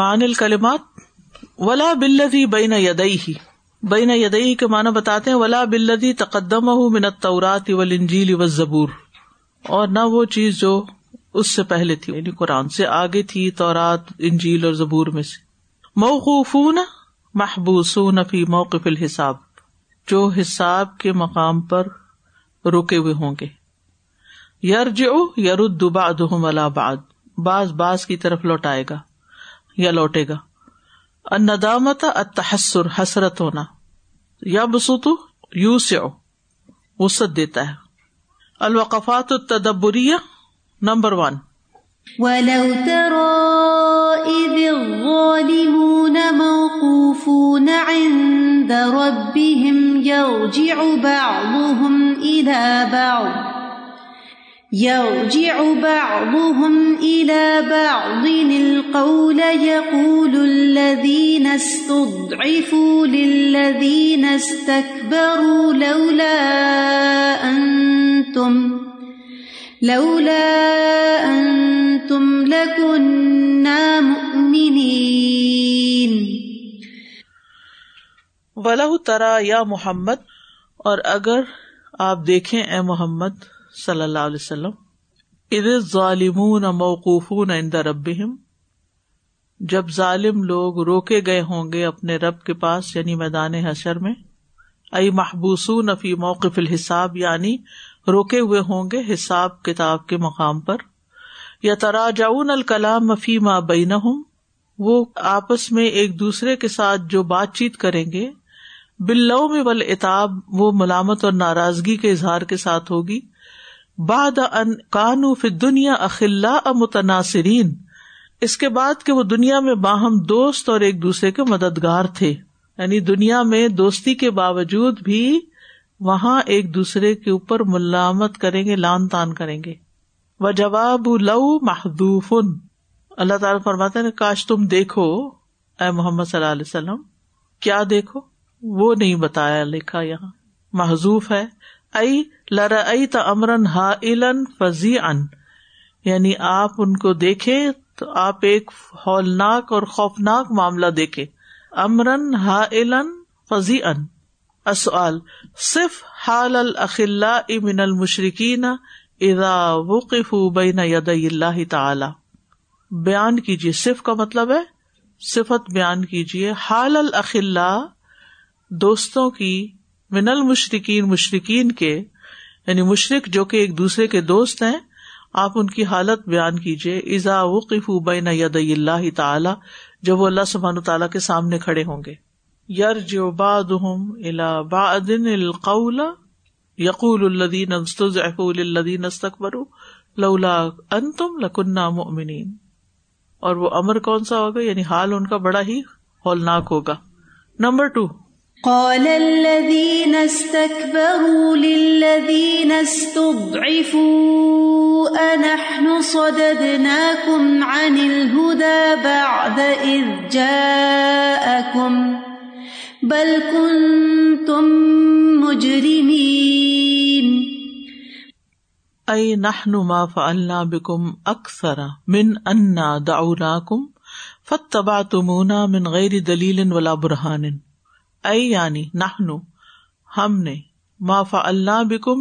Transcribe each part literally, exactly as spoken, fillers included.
معانی الکلمات ولا بالذی بین یدیہ، بین یدیہ کے معنی بتاتے ہیں ولا بالذی تقدمہ من التورات والانجیل والزبور، اور نہ وہ چیز جو اس سے پہلے تھی، یعنی قرآن سے آگے تھی تورات انجیل اور زبور میں سے۔ موقوفون محبوسون فی موقف الحساب، جو حساب کے مقام پر رکے ہوئے ہوں گے۔ یرجعو یرد بعضهم علی بعض، بعض بعض کی طرف لوٹائے گا یا لوٹے گا۔ الندامت التحسر، حسرت ہونا۔ یبسط یوسع، وسعت دیتا ہے۔ الوقفات التدبریہ نمبر ون، وَلَوْ تَرَىٰ إِذِ الظَّالِمُونَ مَوْقُوفُونَ عِندَ رَبِّهِمْ يَرْجِعُ بَعْضُهُمْ إِلَىٰ بَعْضٍ يرجع بعضهم إلى بعض القول يقول الذين استضعفوا للذين استكبروا لولا أنتم لولا أنتم لكنا مؤمنين۔ وَلَوْ تَرَى يَا محمد، اور اگر آپ دیکھیں اے محمد صلی اللہ علیہ وسلم، اذ الظالمون موقوفون عند ربهم، جب ظالم لوگ روکے گئے ہوں گے اپنے رب کے پاس، یعنی میدان حشر میں۔ ای محبوسون فی موقف الحساب، یعنی روکے ہوئے ہوں گے حساب کتاب کے مقام پر۔ یتراجعون الکلام فیما بینہم، وہ آپس میں ایک دوسرے کے ساتھ جو بات چیت کریں گے، باللوم والعتاب، وہ ملامت اور ناراضگی کے اظہار کے ساتھ ہوگی۔ بعد ان کانوا فی الدنیا اخلاء متناصرین، اس کے بعد کہ وہ دنیا میں باہم دوست اور ایک دوسرے کے مددگار تھے، یعنی دنیا میں دوستی کے باوجود بھی وہاں ایک دوسرے کے اوپر ملامت کریں گے، لان تان کریں گے۔ وجواب لو محذوف، اللہ تعالیٰ فرماتے ہیں کاش تم دیکھو اے محمد صلی اللہ علیہ وسلم، کیا دیکھو؟ وہ نہیں بتایا، لکھا یہاں محذوف ہے۔ ای لرأیت امرن ہائلن فزیعا، یعنی آپ ان کو دیکھے تو آپ ایک ہولناک اور خوفناک معاملہ دیکھے۔ امرن ہائلن فزیعا، السؤال صف حال الاخلاء من المشرکین اذا وقفوا بین یدی اللہ تعالی، بیان کیجیے، صف کا مطلب ہے صفت، بیان کیجیے حال الاخلاء دوستوں کی، من المشرکین مشرکین کے، یعنی مشرک جو کہ ایک دوسرے کے دوست ہیں، آپ ان کی حالت بیان کیجیے۔ اذا وقفوا بین یدی اللہ تعالی، جب وہ اللہ سبحانہ تعالیٰ کے سامنے کھڑے ہوں گے۔ یرجع بعضهم الى بعض القول یقول الذین استضعفوا للذین استکبروا لولا انتم لکنا مؤمنین، اور وہ امر کون سا ہوگا، یعنی حال ان کا بڑا ہی ہولناک ہوگا۔ نمبر ٹو، قال الذين استكبروا للذين استضعفوا أنحن صددناكم عن الهدى بعد إذ جاءكم بل كنتم مجرمين۔ أي نحن ما فعلنا بكم أكثر من أنا دعوناكم فاتبعتمونا من غير دليل ولا برهان۔ اے یعنی نحنو ہم نے، ما فعلنا بکم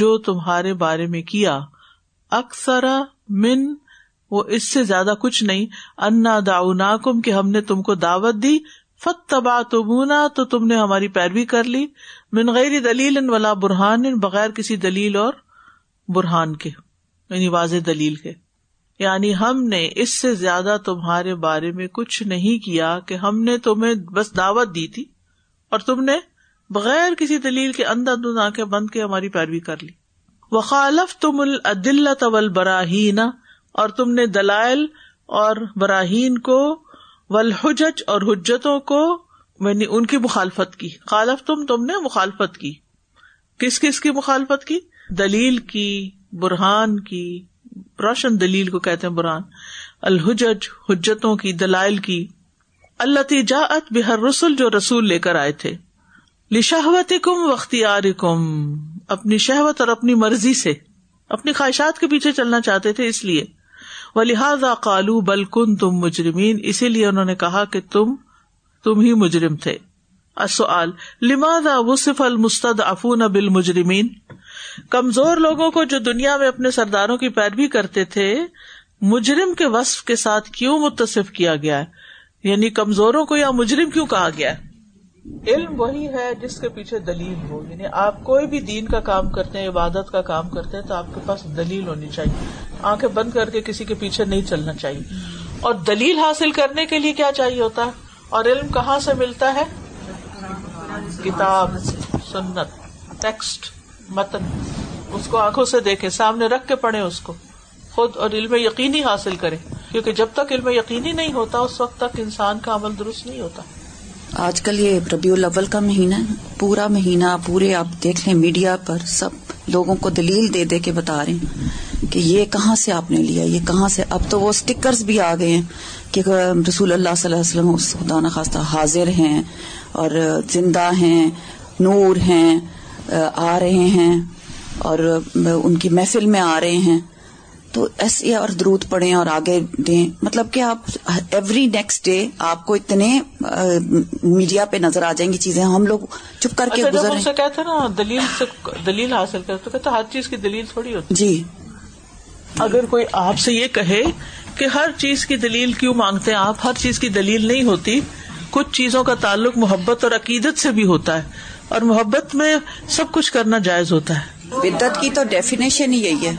جو تمہارے بارے میں کیا، اکثر من وہ اس سے زیادہ کچھ نہیں، انا دعوناکم کہ ہم نے تم کو دعوت دی، فتبعتمونا تو تم نے ہماری پیروی کر لی، من غیر دلیل ولا برہان بغیر کسی دلیل اور برہان کے، یعنی واضح دلیل کے، یعنی ہم نے اس سے زیادہ تمہارے بارے میں کچھ نہیں کیا کہ ہم نے تمہیں بس دعوت دی تھی اور تم نے بغیر کسی دلیل کے اندھا دھند آنکھیں بند کے ہماری پیروی کر لی۔ وخالفتم الادلۃ والبراہین، اور تم نے دلائل اور براہین کو، والحجج اور حجتوں کو، یعنی ان کی مخالفت کی۔ خالفتم تم نے مخالفت کی، کس کس کی مخالفت کی؟ دلیل کی، برہان کی، روشن دلیل کو کہتے ہیں برہان، الحجج حجتوں کی، دلائل کی، اللتی جاءت بها الرسل جو رسول لے کر آئے تھے، لشہوتکم واختیارکم اپنی شہوت اور اپنی مرضی سے، اپنی خواہشات کے پیچھے چلنا چاہتے تھے اس لیے، وَلِهَذَا قَالُوا بَلْ كُنْتُمْ مُجْرِمِينَ، اسی لیے انہوں نے کہا کہ تم تم ہی مجرم تھے۔ السؤال لماذا وصف المستضعفون بالمجرمین؟ کمزور لوگوں کو جو دنیا میں اپنے سرداروں کی پیروی کرتے تھے مجرم کے وصف کے ساتھ کیوں متصف کیا گیا ہے؟ یعنی کمزوروں کو یا مجرم کیوں کہا گیا ہے؟ علم وہی ہے جس کے پیچھے دلیل ہو، یعنی آپ کوئی بھی دین کا کام کرتے ہیں، عبادت کا کام کرتے ہیں تو آپ کے پاس دلیل ہونی چاہیے، آنکھیں بند کر کے کسی کے پیچھے نہیں چلنا چاہیے۔ اور دلیل حاصل کرنے کے لیے کیا چاہیے ہوتا ہے؟ اور علم کہاں سے ملتا ہے؟ کتاب، سنت، ٹیکسٹ، متن، اس کو آنکھوں سے دیکھیں، سامنے رکھ کے پڑھیں اس کو خود، اور علم یقینی حاصل کریں، کیونکہ جب تک علم یقینی نہیں ہوتا اس وقت تک انسان کا عمل درست نہیں ہوتا۔ آج کل یہ ربیع الاول کا مہینہ، پورا مہینہ پورے آپ دیکھ لیں میڈیا پر، سب لوگوں کو دلیل دے دے کے بتا رہے ہیں کہ یہ کہاں سے آپ نے لیا، یہ کہاں سے۔ اب تو وہ سٹکرز بھی آ گئے ہیں کہ رسول اللہ صلی اللہ علیہ وسلم خدا نخواستہ حاضر ہیں اور زندہ ہیں، نور ہیں، آ رہے ہیں اور ان کی محفل میں آ رہے ہیں، تو ایسے اور درود پڑھیں اور آگے دیں، مطلب کہ آپ ایوری نیکسٹ ڈے آپ کو اتنے میڈیا پہ نظر آ جائیں گی چیزیں، ہم لوگ چپ کر کے گزر رہے ہیں۔ اچھا، کہتے ہیں نا دلیل سے دلیل حاصل کرتے، کہتے ہر چیز کی دلیل تھوڑی ہوتی جی۔ اگر کوئی آپ سے یہ کہے کہ ہر چیز کی دلیل کیوں مانگتے ہیں آپ، ہر چیز کی دلیل نہیں ہوتی، کچھ چیزوں کا تعلق محبت اور عقیدت سے بھی ہوتا ہے، اور محبت میں سب کچھ کرنا جائز ہوتا ہے۔ بدعت کی تو ڈیفینیشن ہی یہی ہے،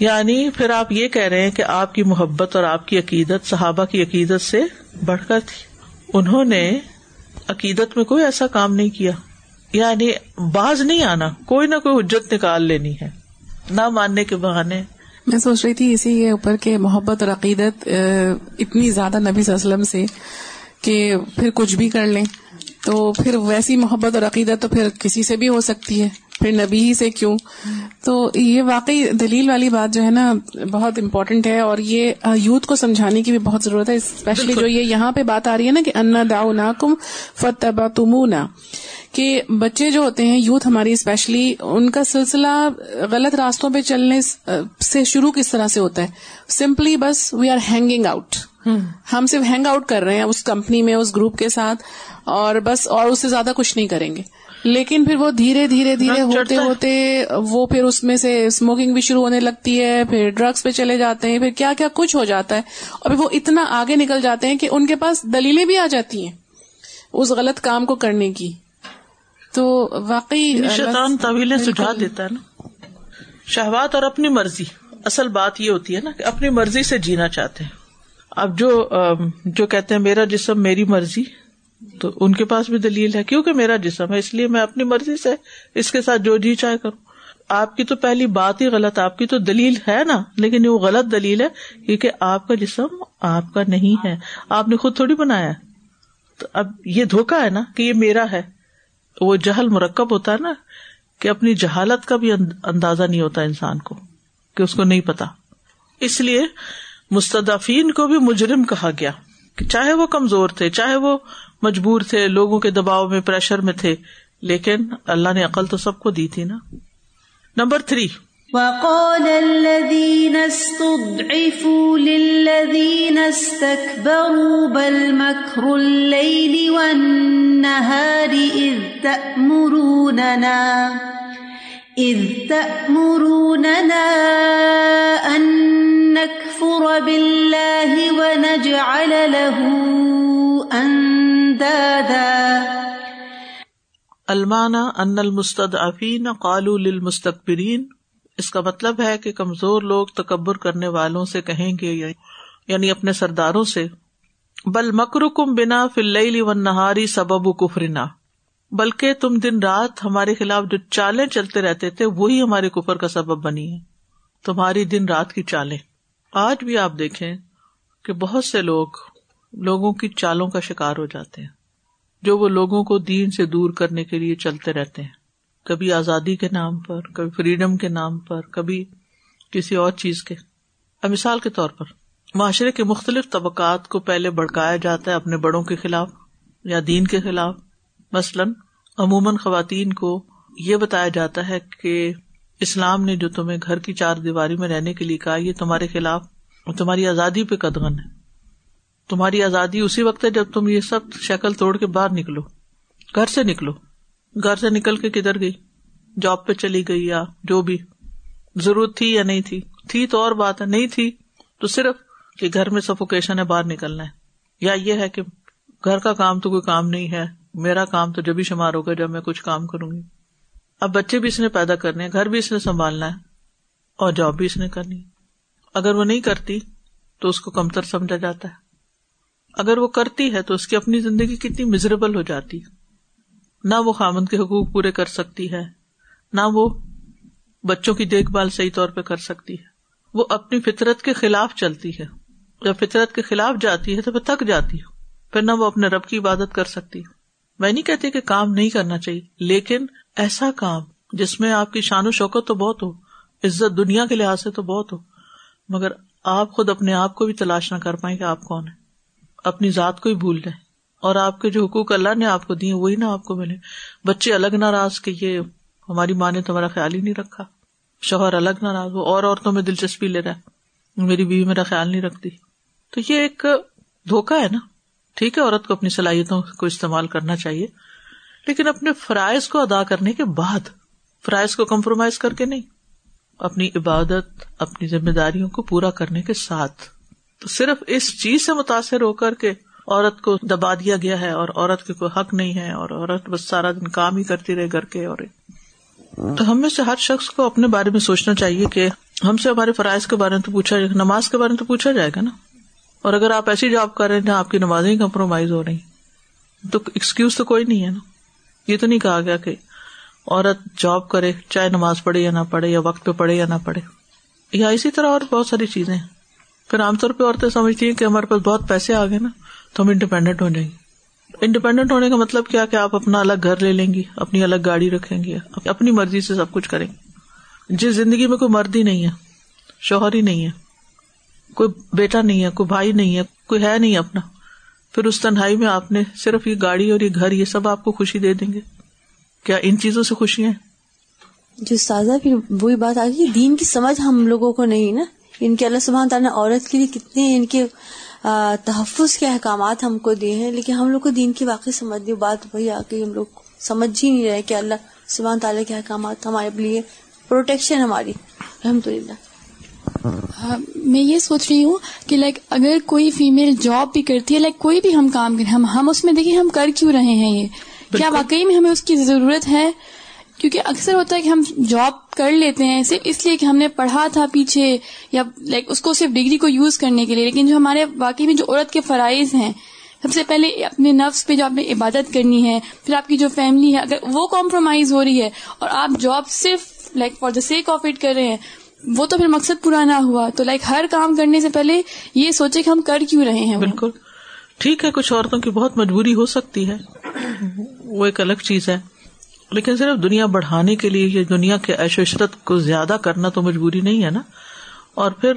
یعنی پھر آپ یہ کہہ رہے ہیں کہ آپ کی محبت اور آپ کی عقیدت صحابہ کی عقیدت سے بڑھ کر تھی، انہوں نے عقیدت میں کوئی ایسا کام نہیں کیا، یعنی باز نہیں آنا، کوئی نہ کوئی حجت نکال لینی ہے نہ ماننے کے بہانے۔ میں سوچ رہی تھی اسی کے اوپر کہ محبت اور عقیدت اتنی زیادہ نبی صلی اللہ علیہ وسلم سے کہ پھر کچھ بھی کر لیں، تو پھر ویسی محبت اور عقیدت تو پھر کسی سے بھی ہو سکتی ہے، پھر نبی ہی سے کیوں؟ تو یہ واقعی دلیل والی بات جو ہے نا بہت امپورٹنٹ ہے، اور یہ یوتھ کو سمجھانے کی بھی بہت ضرورت ہے، اسپیشلی جو یہ یہاں پہ بات آ رہی ہے نا کہ انا دعوناکم فتبتمونا، کہ بچے جو ہوتے ہیں یوتھ ہماری اسپیشلی، ان کا سلسلہ غلط راستوں پہ چلنے سے شروع کس طرح سے ہوتا ہے؟ سمپلی بس وی آر ہینگنگ آؤٹ، ہم صرف ہینگ آؤٹ کر رہے ہیں اس کمپنی میں، اس گروپ کے ساتھ، اور بس، اور اس سے زیادہ کچھ نہیں کریں گے۔ لیکن پھر وہ دھیرے دھیرے دھیرے ہوتے ہوتے وہ پھر اس میں سے اسموکنگ بھی شروع ہونے لگتی ہے، پھر ڈرگس پہ چلے جاتے ہیں، پھر کیا کیا کچھ ہو جاتا ہے، اور پھر وہ اتنا آگے نکل جاتے ہیں کہ ان کے پاس دلیلیں بھی آ جاتی ہیں اس غلط کام کو کرنے کی۔ تو واقعی شیطان طویلیں سجھا دیتا ہے نا، شہوات اور اپنی مرضی، اصل بات یہ ہوتی ہے نا کہ اپنی مرضی سے جینا چاہتے ہیں۔ اب جو جو کہتے ہیں میرا جسم میری مرضی، تو ان کے پاس بھی دلیل ہے کیونکہ میرا جسم ہے اس لیے میں اپنی مرضی سے اس کے ساتھ جو جی چاہے کروں۔ آپ کی تو پہلی بات ہی غلط، آپ کی تو دلیل ہے نا، لیکن وہ غلط دلیل ہے کیونکہ آپ کا جسم آپ کا نہیں ہے، آپ نے خود تھوڑی بنایا ہے۔ تو اب یہ دھوکہ ہے نا کہ یہ میرا ہے، وہ جہل مرکب ہوتا ہے نا کہ اپنی جہالت کا بھی اندازہ نہیں ہوتا انسان کو، کہ اس کو نہیں پتا۔ اس لیے مستضعفین کو بھی مجرم کہا گیا، کہ چاہے وہ کمزور تھے، چاہے وہ مجبور تھے، لوگوں کے دباؤ میں، پریشر میں تھے، لیکن اللہ نے عقل تو سب کو دی تھی نا۔ نمبر تھری، وَقَالَ الَّذِينَ اسْتُضْعِفُوا لِلَّذِينَ اسْتَكْبَرُوا بَلْ مَكْرُ اللَّيْلِ وَالنَّهَارِ إِذْ تَأْمُرُونَنَا إِذْ تَأْمُرُونَنَا أَن نَّكْفُرَ بِاللَّهِ وَنَجْعَلَ لَهُ أَندَادًا۔ المعنی ان المستضعفین قالوا للمستكبرین، اس کا مطلب ہے کہ کمزور لوگ تکبر کرنے والوں سے کہیں گے، یعنی اپنے سرداروں سے، بل مکرکم بنا فی اللیل والنہار سبب کفرنا، بلکہ تم دن رات ہمارے خلاف جو چالیں چلتے رہتے تھے وہی ہمارے کفر کا سبب بنی ہے، تمہاری دن رات کی چالیں۔ آج بھی آپ دیکھیں کہ بہت سے لوگ لوگوں کی چالوں کا شکار ہو جاتے ہیں، جو وہ لوگوں کو دین سے دور کرنے کے لیے چلتے رہتے ہیں، کبھی آزادی کے نام پر، کبھی فریڈم کے نام پر، کبھی کسی اور چیز کے۔ اب مثال کے طور پر معاشرے کے مختلف طبقات کو پہلے بھڑکایا جاتا ہے اپنے بڑوں کے خلاف یا دین کے خلاف۔ مثلاً عموماً خواتین کو یہ بتایا جاتا ہے کہ اسلام نے جو تمہیں گھر کی چار دیواری میں رہنے کے لیے کہا یہ تمہارے خلاف اور تمہاری آزادی پہ قدغن ہے. تمہاری آزادی اسی وقت ہے جب تم یہ سب شکل توڑ کے باہر نکلو, گھر سے نکلو. گھر سے نکل کے کدھر گئی؟ جاب پہ چلی گئی, یا جو بھی ضرورت تھی یا نہیں تھی, تھی تو اور بات ہے, نہیں تھی تو صرف کہ گھر میں سفوکیشن ہے, باہر نکلنا ہے. یا یہ ہے کہ گھر کا کام تو کوئی کام نہیں ہے, میرا کام تو جب ہی شمار ہوگا جب میں کچھ کام کروں گی. اب بچے بھی اس نے پیدا کرنے ہیں, گھر بھی اس نے سنبھالنا ہے, اور جاب بھی اس نے کرنی. اگر وہ نہیں کرتی تو اس کو کمتر سمجھا جاتا ہے, اگر وہ کرتی ہے تو اس کی اپنی زندگی کتنی مزریبل ہو جاتی ہے. نہ وہ خامند کے حقوق پورے کر سکتی ہے, نہ وہ بچوں کی دیکھ بھال صحیح طور پہ کر سکتی ہے. وہ اپنی فطرت کے خلاف چلتی ہے, جب فطرت کے خلاف جاتی ہے تو پھر تھک جاتی ہے, پھر نہ وہ اپنے رب کی عبادت کر سکتی ہے. میں نہیں کہتی کہ کام نہیں کرنا چاہیے, لیکن ایسا کام جس میں آپ کی شان و شوکت تو بہت ہو, عزت دنیا کے لحاظ سے تو بہت ہو, مگر آپ خود اپنے آپ کو بھی تلاش نہ کر پائیں کہ آپ کون ہیں. اپنی ذات کو ہی بھول جائیں, اور آپ کے جو حقوق اللہ نے آپ کو دیے وہی نہ آپ کو ملے. بچے الگ ناراض کہ یہ ہماری ماں نے تمہارا خیال ہی نہیں رکھا, شوہر الگ ناراض وہ اور عورتوں میں دلچسپی لے رہا ہے, میری بیوی میرا خیال نہیں رکھتی. تو یہ ایک دھوکہ ہے نا. ٹھیک ہے, عورت کو اپنی صلاحیتوں کو استعمال کرنا چاہیے, لیکن اپنے فرائض کو ادا کرنے کے بعد, فرائض کو کمپرومائز کر کے نہیں, اپنی عبادت اپنی ذمہ داریوں کو پورا کرنے کے ساتھ. تو صرف اس چیز سے متاثر ہو کر کے عورت کو دبا دیا گیا ہے اور عورت کے کوئی حق نہیں ہے, اور عورت بس سارا دن کام ہی کرتی رہے گھر کے. اور تو ہم میں سے ہر شخص کو اپنے بارے میں سوچنا چاہیے کہ ہم سے ہمارے فرائض کے بارے میں تو پوچھا, نماز کے بارے میں تو پوچھا جائے گا نا. اور اگر آپ ایسی جاب کر رہے ہیں جہاں آپ کی نمازیں ہی کمپرومائز ہو رہی ہیں تو ایکسکیوز تو کوئی نہیں ہے نا. یہ تو نہیں کہا گیا کہ عورت جاب کرے چاہے نماز پڑھے یا نہ پڑھے, یا وقت پہ پڑھے یا نہ پڑھے, یا اسی طرح اور بہت ساری چیزیں. پھر عام طور پہ عورتیں سمجھتی ہیں کہ ہمارے پاس بہت پیسے آ گئے نا تو ہم انڈیپینڈنٹ ہو جائیں گے. انڈیپینڈنٹ ہونے کا مطلب کیا کہ آپ اپنا الگ گھر لے لیں گی, اپنی الگ گاڑی رکھیں گی, اپنی مرضی سے سب کچھ کریں گی. جس زندگی میں کوئی مرد ہی نہیں ہے, شوہر ہی نہیں ہے, کوئی بیٹا نہیں ہے, کوئی بھائی نہیں ہے, کوئی ہے نہیں اپنا, پھر اس تنہائی میں آپ نے صرف یہ گاڑی اور یہ گھر یہ سب آپ کو خوشی دے دیں گے؟ کیا ان چیزوں سے خوشی ہے؟ جو سازہ پھر وہی بات آ گئی, دین کی سمجھ ہم لوگوں کو نہیں نا. ان کے اللہ سبحانہ تعالیٰ نے عورت کے لیے کتنے ان کے تحفظ کے احکامات ہم کو دیے ہیں, لیکن ہم لوگ کو دین کی واقعی سمجھ دی. بات وہی آ گئی, ہم لوگ سمجھ ہی نہیں رہے کہ اللہ سبحانہ تعالیٰ کے احکامات ہمارے لیے پروٹیکشن ہماری. الحمد للہ میں یہ سوچ رہی ہوں کہ لائک اگر کوئی فیمیل جاب بھی کرتی ہے, لائک کوئی بھی ہم کام کریں, ہم ہم اس میں دیکھیں ہم کر کیوں رہے ہیں, یہ کیا واقعی میں ہمیں اس کی ضرورت ہے؟ کیونکہ اکثر ہوتا ہے کہ ہم جاب کر لیتے ہیں صرف اس لیے کہ ہم نے پڑھا تھا پیچھے, یا لائک اس کو صرف ڈگری کو یوز کرنے کے لیے. لیکن جو ہمارے واقعی میں جو عورت کے فرائض ہیں, سب سے پہلے اپنے نفس پہ جو آپ نے عبادت کرنی ہے, پھر آپ کی جو فیملی ہے اگر وہ کمپرومائز ہو رہی ہے اور آپ جاب صرف like for the sake of it کر رہے ہیں, وہ تو پھر مقصد پورا نہ ہوا. تو لائک ہر کام کرنے سے پہلے یہ سوچے کہ ہم کر کیوں رہے ہیں. بالکل ٹھیک ہے, کچھ عورتوں کی بہت مجبوری ہو سکتی ہے, وہ ایک الگ چیز ہے, لیکن صرف دنیا بڑھانے کے لیے یا دنیا کے عیش و عشرت کو زیادہ کرنا تو مجبوری نہیں ہے نا. اور پھر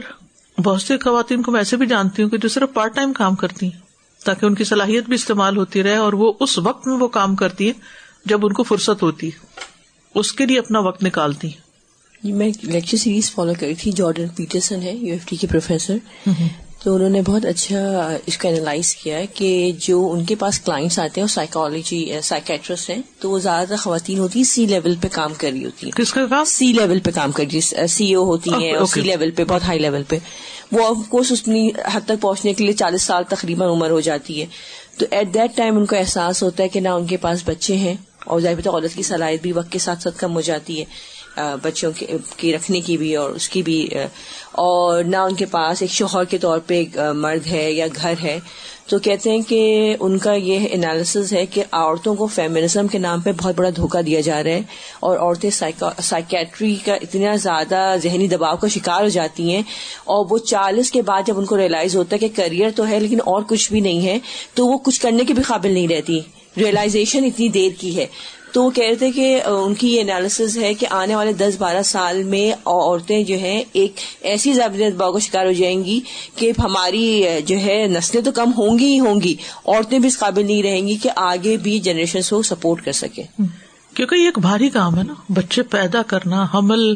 بہت سی خواتین کو میں ایسے بھی جانتی ہوں کہ جو صرف پارٹ ٹائم کام کرتی ہیں تاکہ ان کی صلاحیت بھی استعمال ہوتی رہے, اور وہ اس وقت میں وہ کام کرتی ہیں جب ان کو فرصت ہوتی ہے, اس کے لیے اپنا وقت نکالتی ہیں. میں لیکچر سیریز فالو کری تھی, جارڈن پیٹرسن ہے یو ایف ٹی کے پروفیسر, تو انہوں نے بہت اچھا اس کا انالائز کیا ہے کہ جو ان کے پاس کلائنٹس آتے ہیں وہ سائیکالوجی سائیکیٹرسٹ ہیں, تو وہ زیادہ تر خواتین ہوتی ہیں سی لیول پہ کام کر رہی ہوتی ہیں. کس کے پاس؟ سی لیول پہ کام کر رہی, سی او ہوتی ہیں سی لیول پہ, بہت ہائی لیول پہ. وہ آف کورس اپنی حد تک پہنچنے کے لیے چالیس سال تقریباً عمر ہو جاتی ہے, تو ایٹ دیٹ ٹائم ان کو احساس ہوتا ہے کہ نہ ان کے پاس بچے ہیں, اور ظاہر ہے عورت کی صلاحیت بھی وقت کے ساتھ ساتھ کم ہو جاتی ہے, بچوں کے رکھنے کی بھی اور اس کی بھی, اور نہ ان کے پاس ایک شوہر کے طور پہ مرد ہے یا گھر ہے. تو کہتے ہیں کہ ان کا یہ انالیسز ہے کہ عورتوں کو فیمنزم کے نام پہ بہت بڑا دھوکہ دیا جا رہا ہے, اور عورتیں سائیکیٹری کا اتنا زیادہ ذہنی دباؤ کا شکار ہو جاتی ہیں, اور وہ چالیس کے بعد جب ان کو ریئلائز ہوتا ہے کہ کیریئر تو ہے لیکن اور کچھ بھی نہیں ہے, تو وہ کچھ کرنے کے بھی قابل نہیں رہتی. ریئلائزیشن اتنی دیر کی ہے. تو وہ کہہ رہے تھے کہ ان کی یہ انالیسز ہے کہ آنے والے دس بارہ سال میں عورتیں جو ہیں ایک ایسی ذہنی دباؤ کا شکار ہو جائیں گی کہ ہماری جو ہے نسلیں تو کم ہوں گی ہی ہوں گی, عورتیں بھی اس قابل نہیں رہیں گی کہ آگے بھی جنریشنز کو سپورٹ کر سکیں. کیونکہ یہ ایک بھاری کام ہے نا, بچے پیدا کرنا, حمل,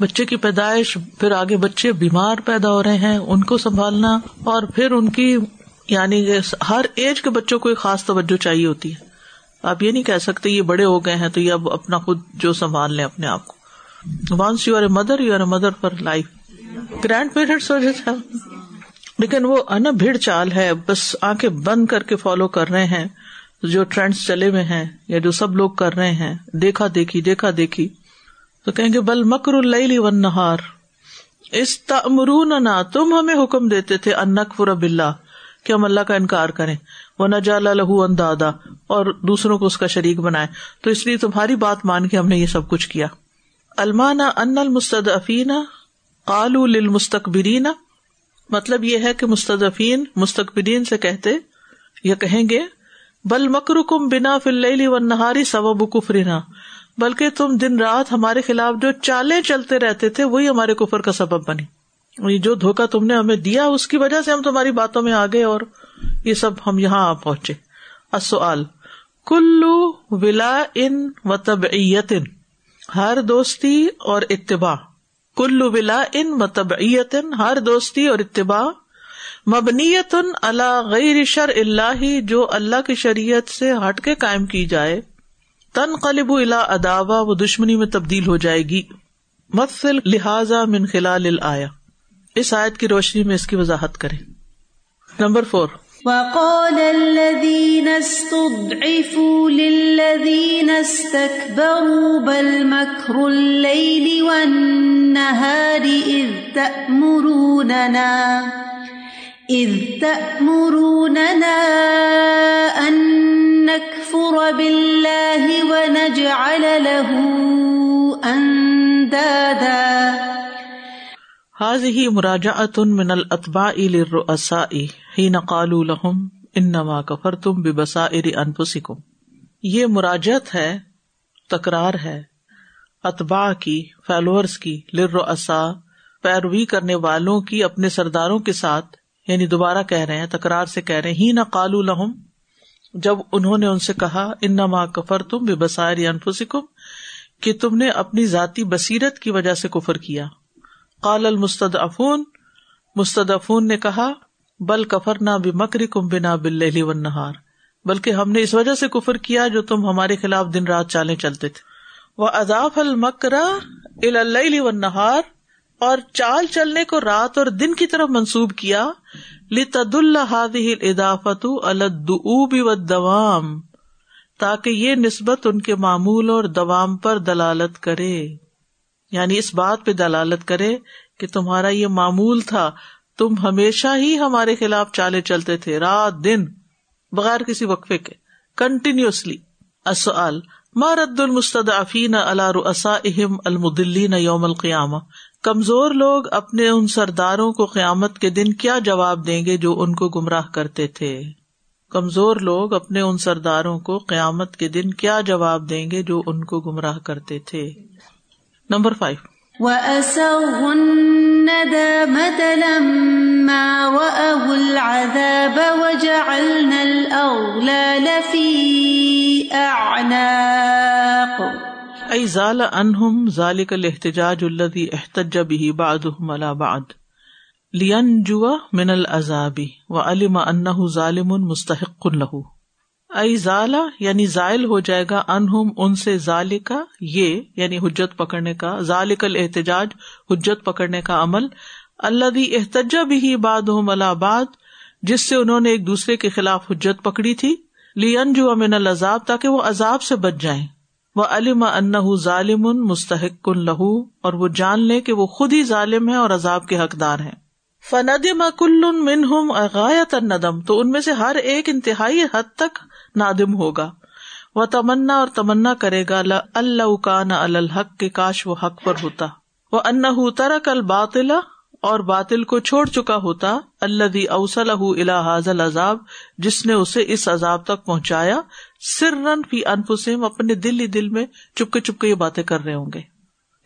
بچے کی پیدائش، پھر آگے بچے بیمار پیدا ہو رہے ہیں ان کو سنبھالنا، اور پھر ان کی یعنی ہر ایج کے بچوں کو ایک خاص توجہ چاہیے ہوتی ہے. آپ یہ نہیں کہہ سکتے یہ بڑے ہو گئے ہیں تو یہ اب اپنا خود جو سنبھال لیں اپنے آپ کو. Once you are a mother you are a mother for life. Grandparents ہے لیکن وہ انا بھیڑ چال ہے، بس آنکھیں بند کر کے فالو کر رہے ہیں جو ٹرینڈس چلے ہوئے ہیں یا جو سب لوگ کر رہے ہیں، دیکھا دیکھی دیکھا دیکھی. تو کہیں گے بل مکر اللیل والنہار استأمروننا، تم ہمیں حکم دیتے تھے ان نکفر باللہ، کہ ہم اللہ کا انکار کریں، ونجعل لہ اندادا، اور دوسروں کو اس کا شریک بنائیں، تو اس لیے تمہاری بات مان کے ہم نے یہ سب کچھ کیا. المانا ان المستضعفین قالوا للمستکبرین، مطلب یہ ہے کہ مستضعفین مستکبرین سے کہتے یا کہیں گے بل مکرکم بنا فی اللیل والنہار سبب کفرنا، بلکہ تم دن رات ہمارے خلاف جو چالیں چلتے رہتے تھے وہی ہمارے کفر کا سبب بنی. جو دھوکہ تم نے ہمیں دیا اس کی وجہ سے ہم تمہاری باتوں میں آ گئے اور یہ سب ہم یہاں آ پہنچے. السؤال کلو ولا ان و تبعیت، ہر دوستی اور اتباع، کلو ولا ان و تبعیت، ہر دوستی اور اتباع، مبنیت علی غیر شرع اللہ، جو اللہ کی شریعت سے ہٹ کے قائم کی جائے، تنقلب الی عداوہ، وہ دشمنی میں تبدیل ہو جائے گی. مثل لہذا من خلال الآیہ، اس آیت کی روشنی میں اس کی وضاحت کریں. نمبر فور وقال الذین استضعفوا للذین استکبروا بل مکر اللیل والنہار اذ تأمروننا اذ تأمروننا ان نکفر باللہ ونجعل لہ اندادا. هذه مراجعة من الأتباع للرؤساء حين قالوا لهم انما كفرتم ببصائر انفسكم. یہ مراجعت ہے، تکرار ہے اتباع کی، فالوورز کی، للرؤساء، پیروی کرنے والوں کی اپنے سرداروں کے ساتھ، یعنی دوبارہ کہہ رہے ہیں، تکرار سے کہہ رہے ہیں، حين قالوا لهم، جب انہوں نے ان سے کہا انما کفرتم ببصائر انفسکم، کہ تم نے اپنی ذاتی بصیرت کی وجہ سے کفر کیا. قال المستضعفون، مستضعفون نے کہا بل کفرنا بمکرکم بنا باللیل والنہار، بلکہ ہم نے اس وجہ سے کفر کیا جو تم ہمارے خلاف دن رات چالیں چلتے تھے. واضاف المکر الی اللیل والنہار، اور چال چلنے کو رات اور دن کی طرف منسوب کیا. لتدل هذه الاضافه على الدؤوب والدوام، تاکہ یہ نسبت ان کے معمول اور دوام پر دلالت کرے، یعنی اس بات پہ دلالت کرے کہ تمہارا یہ معمول تھا، تم ہمیشہ ہی ہمارے خلاف چالے چلتے تھے، رات دن بغیر کسی وقفے کے، کنٹینیوسلی. السؤال ما رد المستضعفین على رؤسائهم المضلین یوم القیامة، کمزور لوگ اپنے ان سرداروں کو قیامت کے دن کیا جواب دیں گے جو ان کو گمراہ کرتے تھے؟ کمزور لوگ اپنے ان سرداروں کو قیامت کے دن کیا جواب دیں گے جو ان کو گمراہ کرتے تھے؟ نمبر فائیو وَأَسَرُّوا النَّدَامَةَ لَمَّا رَأَوُا الْعَذَابَ وَجَعَلْنَا الْأَغْلَالَ فِي أَعْنَاقِ اَيْ زَالَ عَنْهُمْ ذَلِكَ الْاحْتِجَاجُ الَّذِي احْتَجَّ بِهِ بَعْضُهُمْ عَلَى بَعْضٍ لِيَنْجُوَ مِنَ الْعَذَابِ وَعَلِمَ أَنَّهُ ظَالِمٌ مُسْتَحِقٌّ لَهُ. ای زالہ یعنی زائل ہو جائے گا، انہم ان سے، ذالکا یہ، یعنی حجت پکڑنے کا، ذالک الاحتجاج حجت پکڑنے کا عمل، الذی احتج بہ بعضہم علی بعض، جس سے انہوں نے ایک دوسرے کے خلاف حجت پکڑی تھی، لینجو من العذاب، تاکہ وہ عذاب سے بچ جائیں، وعلم انہ ظالم مستحق لہ، اور وہ جان لیں کہ وہ خود ہی ظالم ہے اور عذاب کے حقدار ہیں. فندم کل منہم غایت الندم، تو ان میں سے ہر ایک انتہائی حد تک نادم ہوگا. وتمنا، اور تمنا کرے گا، لو کان علی الحق، کے کاش وہ حق پر ہوتا، وانہ ترک الباطل، اور باطل کو چھوڑ چکا ہوتا، الذی اوصلہ الی ھذا العذاب، جس نے اسے اس عذاب تک پہنچایا، سرا فی انفسہم، اپنے دل ہی دل میں چپکے چپکے یہ باتیں کر رہے ہوں گے.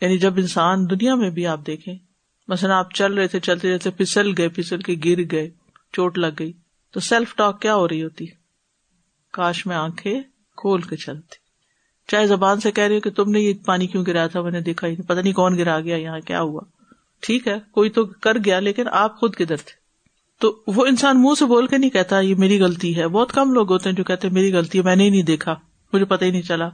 یعنی جب انسان دنیا میں بھی آپ دیکھیں، مثلا آپ چل رہے تھے، چلتے چلتے پھسل گئے، پھسل کے گر گئے، چوٹ لگ گئی، تو سیلف ٹاک کیا ہو رہی ہوتی؟ کاش میں آنکھیں کھول کے چلتی، چاہے زبان سے کہہ رہی ہو کہ تم نے یہ پانی کیوں گرایا تھا، میں نے دیکھا ہی نہیں، پتہ نہیں کون گرا گیا، یہاں کیا ہوا، ٹھیک ہے کوئی تو کر گیا، لیکن آپ خود کدھر تھے؟ تو وہ انسان منہ سے بول کے نہیں کہتا یہ میری غلطی ہے، بہت کم لوگ ہوتے ہیں جو کہتے ہیں میری غلطی ہے، میں نے ہی نہیں دیکھا، مجھے پتہ ہی نہیں چلا،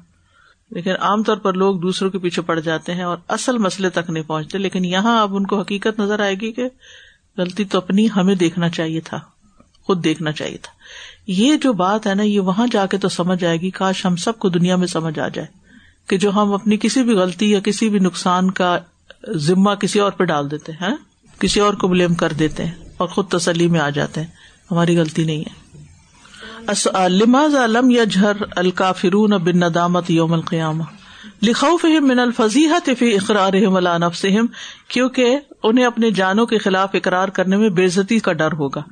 لیکن عام طور پر لوگ دوسروں کے پیچھے پڑ جاتے ہیں اور اصل مسئلے تک نہیں پہنچتے. لیکن یہاں اب ان کو حقیقت نظر آئے گی کہ غلطی تو اپنی ہمیں دیکھنا چاہیے تھا، خود دیکھنا چاہیے تھا. یہ جو بات ہے نا، یہ وہاں جا کے تو سمجھ آئے گی، کاش ہم سب کو دنیا میں سمجھ آ جائے کہ جو ہم اپنی کسی بھی غلطی یا کسی بھی نقصان کا ذمہ کسی اور پہ ڈال دیتے ہیں، کسی اور کو بلیم کر دیتے ہیں اور خود تسلی میں آ جاتے ہیں، ہماری غلطی نہیں ہے. لماذا لم يجهر الكافرون بالندامة يوم القيامة لخوفهم من الفضيحة في اقرارهم على نفسهم، کیونکہ انہیں اپنے جانوں کے خلاف اقرار کرنے میں بے عزتی کا ڈر ہوگا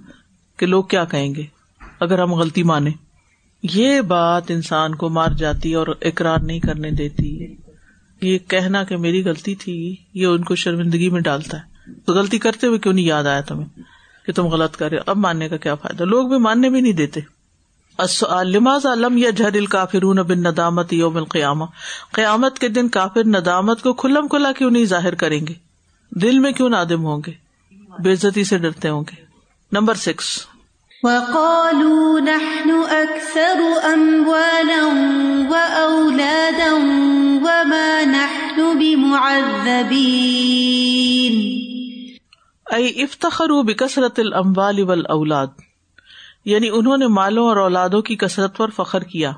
کہ لوگ کیا کہیں گے اگر ہم غلطی مانیں. یہ بات انسان کو مار جاتی اور اقرار نہیں کرنے دیتی. یہ کہنا کہ میری غلطی تھی، یہ ان کو شرمندگی میں ڈالتا ہے. تو غلطی کرتے ہوئے کیوں نہیں یاد آیا تمہیں کہ تم غلط کر رہے ہو، اب ماننے کا کیا فائدہ؟ لوگ بھی ماننے بھی نہیں دیتے. السؤال لماذا لم يجهر الكافرون بالندامة يوم القيامة، قیامت کے دن کافر ندامت کو کھلم کھلا کیوں نہیں ظاہر کریں گے، دل میں کیوں نادم ہوں گے، بے عزتی سے ڈرتے ہوں گے. نمبر سکس، وقالوا نحن اکثر اموالا واولادا وما نحن بمعذبین، ای افتخروا بکثرة الاموال والاولاد، یعنی انہوں نے مالوں اور اولادوں کی کثرت پر فخر کیا.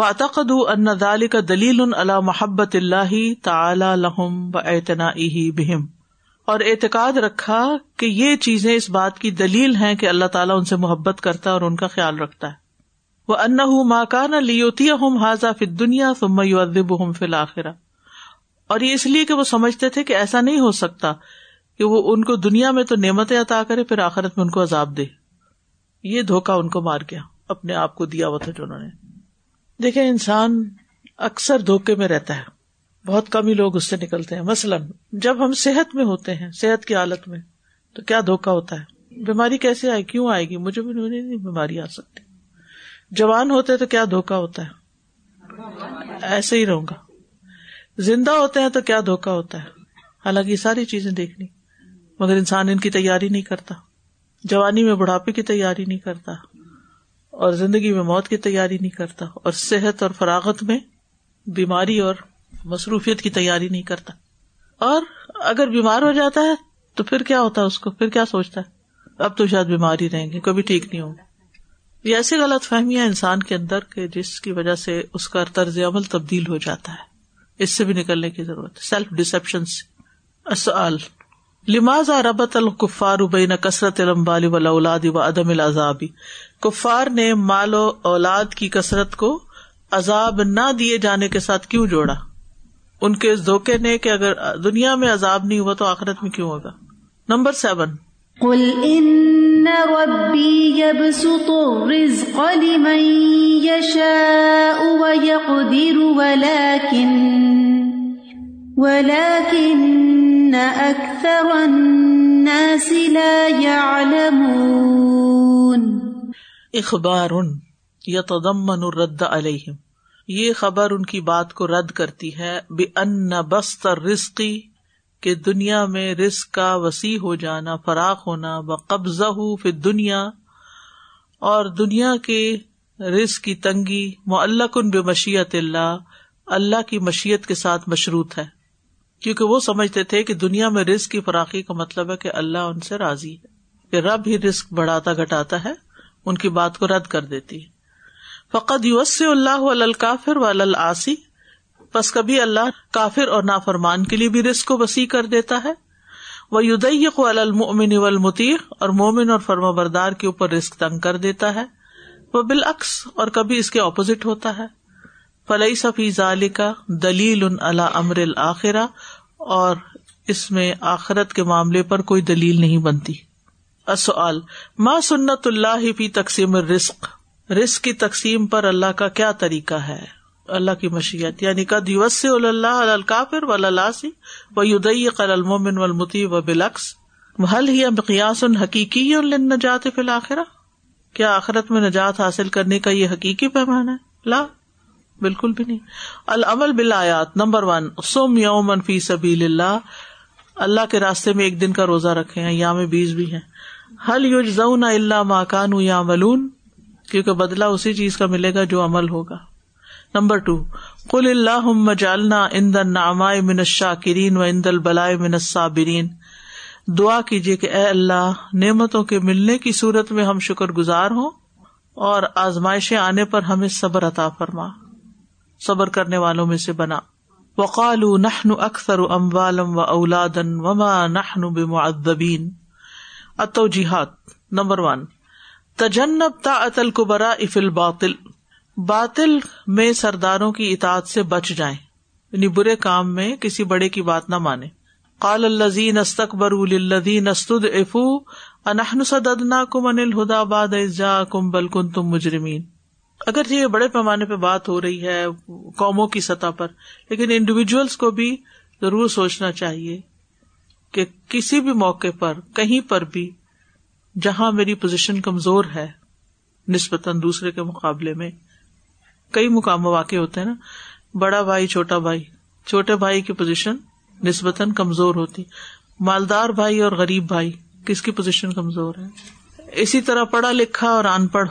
وَاعْتَقَدُوا أَنَّ ذَلِكَ دَلِيلٌ عَلَى مَحَبَّةِ اللَّهِ تَعَالَى لَهُمْ وَاعْتِنَائِهِ بِهِمْ، اور اعتقاد رکھا کہ یہ چیزیں اس بات کی دلیل ہیں کہ اللہ تعالیٰ ان سے محبت کرتا ہے اور ان کا خیال رکھتا ہے. وَأَنَّهُ مَا كَانَ لِيُؤْتِيَهُمْ هَذَا فِي الدُّنْيَا ثُمَّ يُعَذِّبُهُمْ فِي الْآخِرَةِ، اور یہ اس لیے کہ وہ سمجھتے تھے کہ ایسا نہیں ہو سکتا کہ وہ ان کو دنیا میں تو نعمتیں عطا کرے پھر آخرت میں ان کو عذاب دے. یہ دھوکہ ان کو مار گیا، اپنے آپ کو دیا ہوا تھا جو انہوں نے. دیکھیں انسان اکثر دھوکے میں رہتا ہے، بہت کم ہی لوگ اس سے نکلتے ہیں. مثلاً جب ہم صحت میں ہوتے ہیں، صحت کی حالت میں، تو کیا دھوکہ ہوتا ہے، بیماری کیسے آئے، کیوں آئے گی، مجھے بھی نہیں بیماری آ سکتی. جوان ہوتے تو کیا دھوکہ ہوتا ہے، ایسے ہی رہوں گا. زندہ ہوتے ہیں تو کیا دھوکہ ہوتا ہے، حالانکہ یہ ساری چیزیں دیکھنی، مگر انسان ان کی تیاری نہیں کرتا. جوانی میں بڑھاپے کی تیاری نہیں کرتا، اور زندگی میں موت کی تیاری نہیں کرتا، اور صحت اور فراغت میں بیماری اور مصروفیت کی تیاری نہیں کرتا. اور اگر بیمار ہو جاتا ہے تو پھر کیا ہوتا ہے، اس کو پھر کیا سوچتا ہے، اب تو شاید بیمار ہی رہیں گے، کبھی ٹھیک نہیں ہوں گے. یہ ایسی غلط فہمیاں انسان کے اندر کے جس کی وجہ سے اس کا طرز عمل تبدیل ہو جاتا ہے. اس سے بھی نکلنے کی ضرورت ہے، سیلف ڈسپشن سے. سوال لماذا ربط الکفار بین کثرت الاموال والاولاد وعدم العذاب، کفار نے مال و اولاد کی کثرت کو عذاب نہ دیے جانے کے ساتھ کیوں جوڑا؟ ان کے اس دھوکے نے کہ اگر دنیا میں عذاب نہیں ہوا تو آخرت میں کیوں ہوگا. نمبر سیون، قل ان ربی یبسط الرزق لمن یشاء ویقدر ولکن وَلَكِنَّ أَكْثَرَ النَّاسِ لَا يَعْلَمُونَ. اخبار يتضمن الرد عليهم، یہ خبر ان کی بات کو رد کرتی ہے. بِأَنَّ بَسْطَ الرِّزْقِ، کہ دنیا میں رزق کا وسیع ہو جانا، فراخ ہونا، وَقَبْضَهُ فِي الدُّنْيَا، اور دنیا کے رزق کی تنگی، مُعَلَّقٌ بِمَشِيَّةِ اللَّهِ، اللہ کی مشیت کے ساتھ مشروط ہے. کیونکہ وہ سمجھتے تھے کہ دنیا میں رزق کی فراخی کا مطلب ہے کہ اللہ ان سے راضی ہے، کہ رب ہی رزق بڑھاتا گھٹاتا ہے. ان کی بات کو رد کر دیتی ہے. فقد یوسع اللہ علی الکافر وعلی العاصی، پس کبھی اللہ کافر اور نافرمان کے لیے بھی رزق کو وسیع کر دیتا ہے. ویضیق علی المؤمن والمطیع، اور مومن اور فرمانبردار کے اوپر رزق تنگ کر دیتا ہے. وبالعکس، اور کبھی اس کے اپوزٹ ہوتا ہے. فلیس فی ذالک دلیل علی امر الاخرہ، اور اس میں آخرت کے معاملے پر کوئی دلیل نہیں بنتی. السؤال ما سنت اللہ فی تقسیم الرزق، رزق کی تقسیم پر اللہ کا کیا طریقہ ہے، اللہ کی مشیت. یعنی قد یوسع اللہ علی الکافر وعلی العاصی ویضیق علی المؤمن والمطیع وبالعکس. هل هي مقیاس حقیقی للنجات فی الاخرہ، کیا آخرت میں نجات حاصل کرنے کا یہ حقیقی پیمانہ ہے؟ لا. بالکل بھی نہیں. العمل بالآیات، نمبر ون، صم یوماً فی سبیل اللہ، اللہ کے راستے میں ایک دن کا روزہ رکھے ہیں، یام بیس بھی ہیں. حل یجزون الا ما کانوا یعملون، کیونکہ بدلہ اسی چیز کا ملے گا جو عمل ہوگا. نمبر ٹو، قل اللہم اجعلنا عند النعماء من الشاکرین و عند البلاء من الصابرین، دعا کیجیے کہ اے اللہ نعمتوں کے ملنے کی صورت میں ہم شکر گزار ہوں اور آزمائشیں آنے پر ہمیں صبر عطا فرما، صبر کرنے والوں میں سے بنا. وقالوا نحن اکثر اموالا واولادا وما نحن بمعذبین. التوجیحات، نمبر ون، تجنب طاعت الکبراء فی الباطل، باطل میں سرداروں کی اطاعت سے بچ جائیں، یعنی برے کام میں کسی بڑے کی بات نہ مانیں. قال الذين استكبروا للذين استضعفوا انحن صددناكم عن الهدى بعد اذ جاءكم بل كنتم مجرمين. اگر یہ بڑے پیمانے پہ بات ہو رہی ہے قوموں کی سطح پر، لیکن انڈیویجولز کو بھی ضرور سوچنا چاہیے کہ کسی بھی موقع پر، کہیں پر بھی، جہاں میری پوزیشن کمزور ہے نسبتاً دوسرے کے مقابلے میں، کئی مقام واقع ہوتے ہیں نا، بڑا بھائی چھوٹا بھائی، چھوٹے بھائی کی پوزیشن نسبتاً کمزور ہوتی، مالدار بھائی اور غریب بھائی، کس کی پوزیشن کمزور ہے. اسی طرح پڑھا لکھا اور ان پڑھ،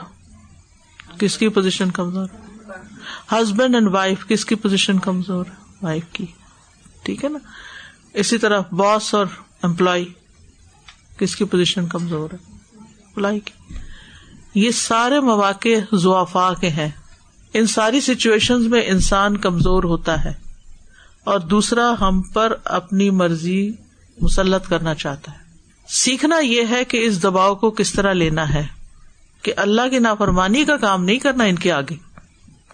کس کی پوزیشن کمزور ہے. ہسبینڈ اینڈ وائف، کس کی پوزیشن کمزور ہے، وائف کی، ٹھیک ہے نا. اسی طرح باس اور امپلائی، کس کی پوزیشن کمزور ہے، امپلائی کی. یہ سارے مواقع ضعفاء کے ہیں. ان ساری سچویشنز میں انسان کمزور ہوتا ہے، اور دوسرا ہم پر اپنی مرضی مسلط کرنا چاہتا ہے. سیکھنا یہ ہے کہ اس دباؤ کو کس طرح لینا ہے، کہ اللہ کی نافرمانی کا کام نہیں کرنا ان کے آگے.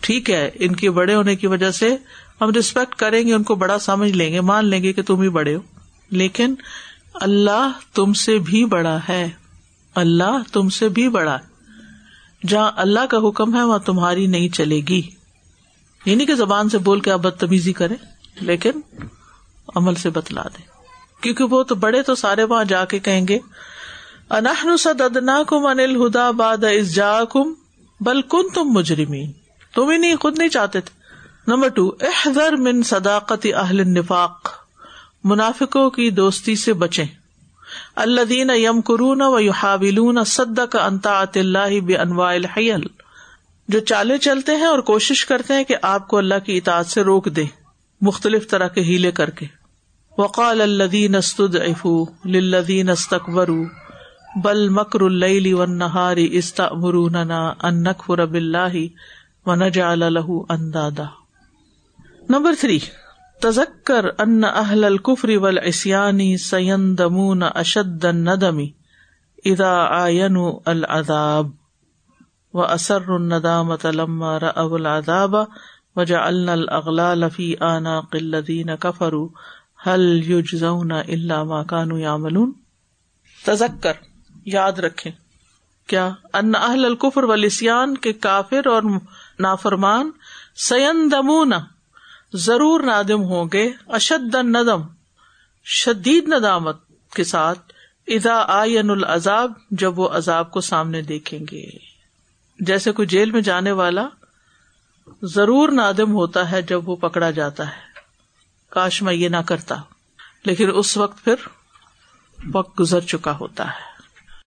ٹھیک ہے، ان کے بڑے ہونے کی وجہ سے ہم ریسپیکٹ کریں گے، ان کو بڑا سمجھ لیں گے، مان لیں گے کہ تم ہی بڑے ہو، لیکن اللہ تم سے بھی بڑا ہے، اللہ تم سے بھی بڑا ہے. جہاں اللہ کا حکم ہے وہاں تمہاری نہیں چلے گی. یہ نہیں کہ زبان سے بول کے آپ بدتمیزی کریں لیکن عمل سے بتلا دیں، کیونکہ وہ تو بڑے تو سارے وہاں جا کے کہیں گے اَنَحْنُ صَدَدْنَاكُمْ عَنِ الْهُدَى بَعْدَ إِذْ جَاءَكُمْ بَلْ كُنْتُمْ مُجْرِمِينَ. تم ہی نہیں، خود نہیں چاہتے تھے. نمبر ٹو، احذر من صداقت اہل النفاق، منافقوں کی دوستی سے بچیں. الذین یمکرون ویحاولون صدک عن طاعت اللہ بانواع الحیل، جو چالے چلتے ہیں اور کوشش کرتے ہیں کہ آپ کو اللہ کی اطاعت سے روک دیں مختلف طرح کے ہیلے کر کے. وقال الذين استضعفوا للذين استكبروا بل مكر الليل والنهار اذ تأمروننا ان نكفر بالله ونجعل له اندادا. نمبر تھری، تذکر ان اہل الكفر والعصیان سیندمون اشد الندم اذا عاینوا العذاب واسروا الندامة لما رأوا العذاب وجعلنا الاغلال فی آناق الذین کفروا هل یجزون الا ما کانوا یعملون. تذکر، یاد رکھیں، کیا ان اہل الکفر والعصیان کے کافر اور نافرمان سیندمون، ضرور نادم ہوں گے، اشد الندم، شدید ندامت کے ساتھ، اذا آئین العذاب، جب وہ عذاب کو سامنے دیکھیں گے. جیسے کوئی جیل میں جانے والا ضرور نادم ہوتا ہے جب وہ پکڑا جاتا ہے، کاش میں یہ نہ کرتا، لیکن اس وقت پھر وقت گزر چکا ہوتا ہے.